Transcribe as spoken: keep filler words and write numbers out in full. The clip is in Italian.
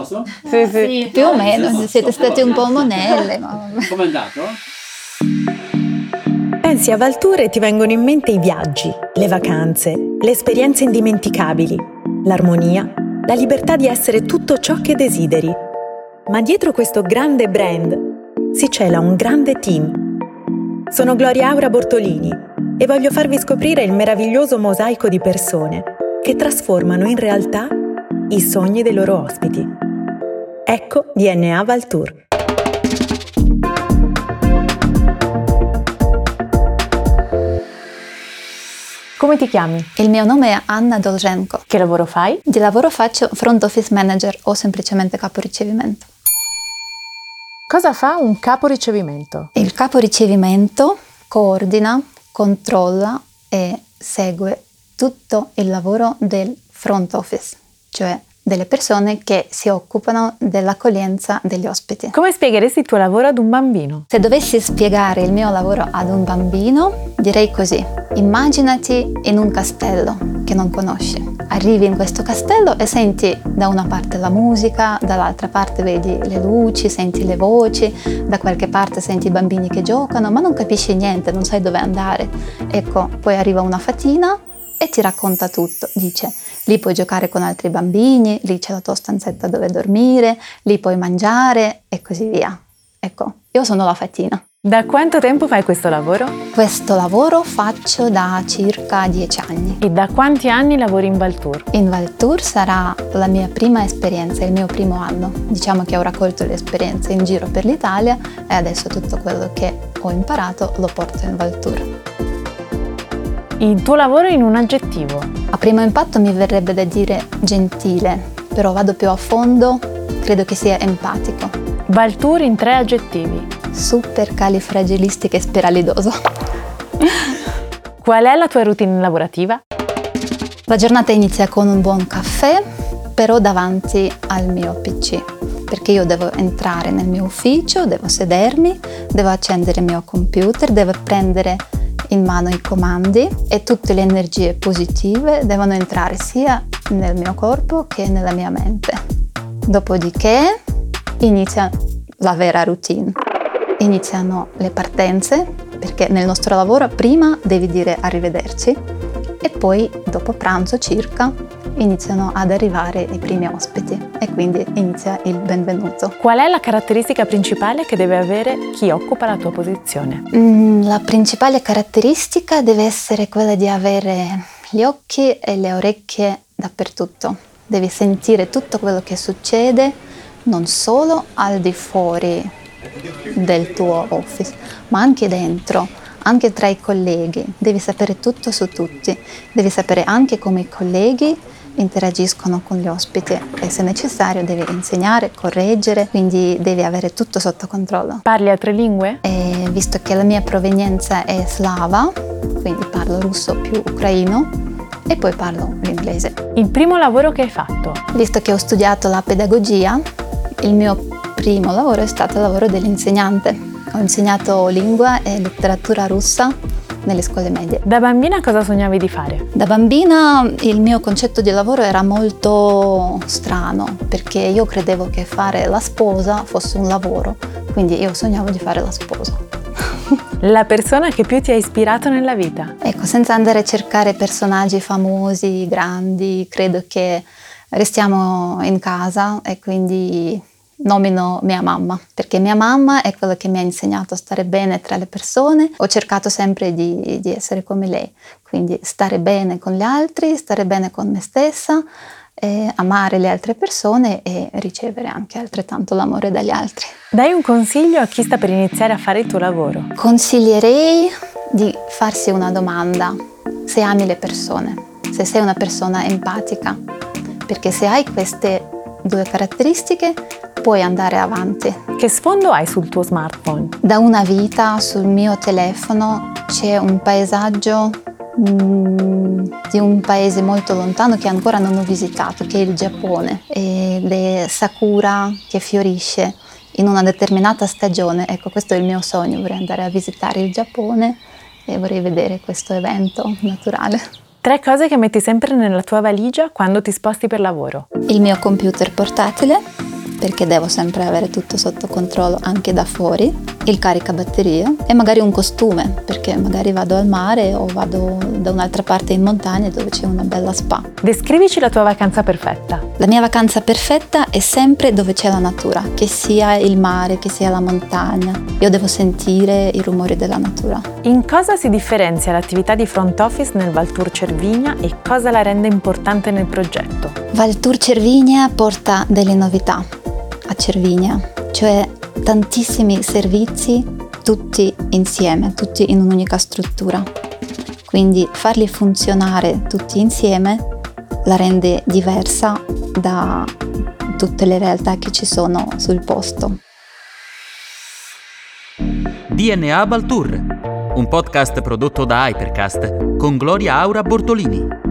posto? Sì, sì. Più o meno, siete state un po' monelle. Ma... Com'è andato? Pensi a Valtur e ti vengono in mente i viaggi, le vacanze, le esperienze indimenticabili, l'armonia, la libertà di essere tutto ciò che desideri. Ma dietro questo grande brand si cela un grande team. Sono Gloria Aura Bortolini e voglio farvi scoprire il meraviglioso mosaico di persone che trasformano in realtà i sogni dei loro ospiti. Ecco D N A Valtur. Come ti chiami? Il mio nome è Hanna Dolzhenko. Che lavoro fai? Di lavoro faccio front office manager o semplicemente capo ricevimento. Cosa fa un capo ricevimento? Il capo ricevimento coordina, controlla e segue tutto il lavoro del front office, cioè delle persone che si occupano dell'accoglienza degli ospiti. Come spiegheresti il tuo lavoro ad un bambino? Se dovessi spiegare il mio lavoro ad un bambino, direi così. Immaginati in un castello che non conosci. Arrivi in questo castello e senti da una parte la musica, dall'altra parte vedi le luci, senti le voci, da qualche parte senti i bambini che giocano, ma non capisci niente, non sai dove andare. Ecco, poi arriva una fatina e ti racconta tutto, dice: lì puoi giocare con altri bambini, lì c'è la tua stanzetta dove dormire, lì puoi mangiare e così via. Ecco, io sono la fatina. Da quanto tempo fai questo lavoro? Questo lavoro faccio da circa dieci anni. E da quanti anni lavori in Valtur? In Valtur sarà la mia prima esperienza, il mio primo anno. Diciamo che ho raccolto le esperienze in giro per l'Italia e adesso tutto quello che ho imparato lo porto in Valtur. Il tuo lavoro in un aggettivo? A primo impatto mi verrebbe da dire gentile, però vado più a fondo, credo che sia empatico. Valtur in tre aggettivi. Supercalifragilistichespiralidoso. Qual è la tua routine lavorativa? La giornata inizia con un buon caffè, però davanti al mio P C, perché io devo entrare nel mio ufficio, devo sedermi, devo accendere il mio computer, devo prendere in mano i comandi e tutte le energie positive devono entrare sia nel mio corpo che nella mia mente. Dopodiché inizia la vera routine. Iniziano le partenze, perché nel nostro lavoro prima devi dire arrivederci e poi dopo pranzo circa iniziano ad arrivare i primi ospiti e quindi inizia il benvenuto. Qual è la caratteristica principale che deve avere chi occupa la tua posizione? Mm, la principale caratteristica deve essere quella di avere gli occhi e le orecchie dappertutto. Devi sentire tutto quello che succede, non solo al di fuori del tuo office, ma anche dentro, anche tra i colleghi. Devi sapere tutto su tutti, devi sapere anche come i colleghi interagiscono con gli ospiti e se necessario devi insegnare, correggere, quindi devi avere tutto sotto controllo. Parli altre lingue? E visto che la mia provenienza è slava, quindi parlo russo più ucraino e poi parlo l'inglese. Il primo lavoro che hai fatto? Visto che ho studiato la pedagogia, il mio primo lavoro è stato il lavoro dell'insegnante. Ho insegnato lingua e letteratura russa nelle scuole medie. Da bambina cosa sognavi di fare? Da bambina il mio concetto di lavoro era molto strano, perché io credevo che fare la sposa fosse un lavoro, quindi io sognavo di fare la sposa. La persona che più ti ha ispirato nella vita? Ecco, senza andare a cercare personaggi famosi, grandi, credo che restiamo in casa e quindi nomino mia mamma, perché mia mamma è quella che mi ha insegnato a stare bene tra le persone. Ho cercato sempre di, di essere come lei, quindi stare bene con gli altri, stare bene con me stessa, eh, amare le altre persone e ricevere anche altrettanto l'amore dagli altri. Dai un consiglio a chi sta per iniziare a fare il tuo lavoro? Consiglierei di farsi una domanda: se ami le persone, se sei una persona empatica, perché se hai queste due caratteristiche puoi andare avanti. Che sfondo hai sul tuo smartphone? Da una vita sul mio telefono c'è un paesaggio mm, di un paese molto lontano che ancora non ho visitato, che è il Giappone, e le sakura che fiorisce in una determinata stagione. Ecco, questo è il mio sogno, vorrei andare a visitare il Giappone e vorrei vedere questo evento naturale. Tre cose che metti sempre nella tua valigia quando ti sposti per lavoro. Il mio computer portatile, perché devo sempre avere tutto sotto controllo anche da fuori, il caricabatterie e magari un costume, perché magari vado al mare o vado da un'altra parte in montagna dove c'è una bella spa. Descrivici la tua vacanza perfetta. La mia vacanza perfetta è sempre dove c'è la natura, che sia il mare, che sia la montagna. Io devo sentire i rumori della natura. In cosa si differenzia l'attività di front office nel Valtur Cervinia e cosa la rende importante nel progetto? Valtur Cervinia porta delle novità a Cervinia, cioè tantissimi servizi tutti insieme, tutti in un'unica struttura. Quindi farli funzionare tutti insieme la rende diversa da tutte le realtà che ci sono sul posto. D N A Valtur, un podcast prodotto da Hypercast con Gloria Aura Bortolini.